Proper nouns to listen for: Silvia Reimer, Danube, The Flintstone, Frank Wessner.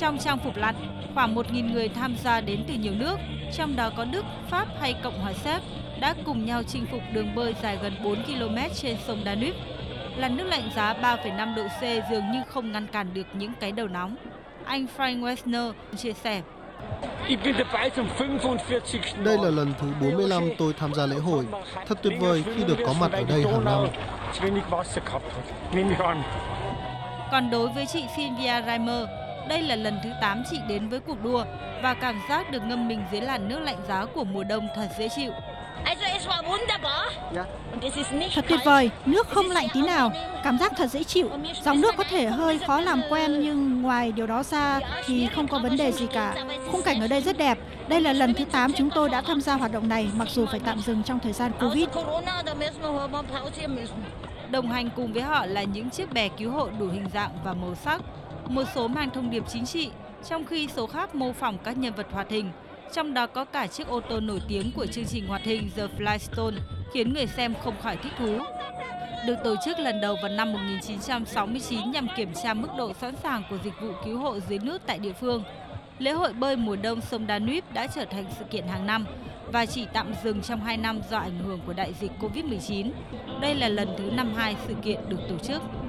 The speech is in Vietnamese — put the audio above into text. Trong trang phục lặn, khoảng 1.000 người tham gia đến từ nhiều nước, trong đó có Đức, Pháp hay Cộng hòa Séc, đã cùng nhau chinh phục đường bơi dài gần 4 km trên sông Danube. Làn nước lạnh giá 3,5 độ C dường như không ngăn cản được những cái đầu nóng. Anh Frank Wessner chia sẻ. Đây là lần thứ 45 tôi tham gia lễ hội. Thật tuyệt vời khi được có mặt ở đây hàng năm. Còn đối với chị Silvia Reimer, đây là lần thứ 8 chị đến với cuộc đua và cảm giác được ngâm mình dưới làn nước lạnh giá của mùa đông thật dễ chịu. Thật tuyệt vời, nước không lạnh tí nào, cảm giác thật dễ chịu. Dòng nước có thể hơi khó làm quen nhưng ngoài điều đó ra thì không có vấn đề gì cả. Khung cảnh ở đây rất đẹp. Đây là lần thứ 8 chúng tôi đã tham gia hoạt động này, mặc dù phải tạm dừng trong thời gian Covid. Đồng hành cùng với họ là những chiếc bè cứu hộ đủ hình dạng và màu sắc. Một số mang thông điệp chính trị, trong khi số khác mô phỏng các nhân vật hoạt hình. Trong đó có cả chiếc ô tô nổi tiếng của chương trình hoạt hình The Flintstone khiến người xem không khỏi thích thú. Được tổ chức lần đầu vào năm 1969 nhằm kiểm tra mức độ sẵn sàng của dịch vụ cứu hộ dưới nước tại địa phương, lễ hội bơi mùa đông sông Danube đã trở thành sự kiện hàng năm và chỉ tạm dừng trong 2 năm do ảnh hưởng của đại dịch Covid-19. Đây là lần thứ 52 sự kiện được tổ chức.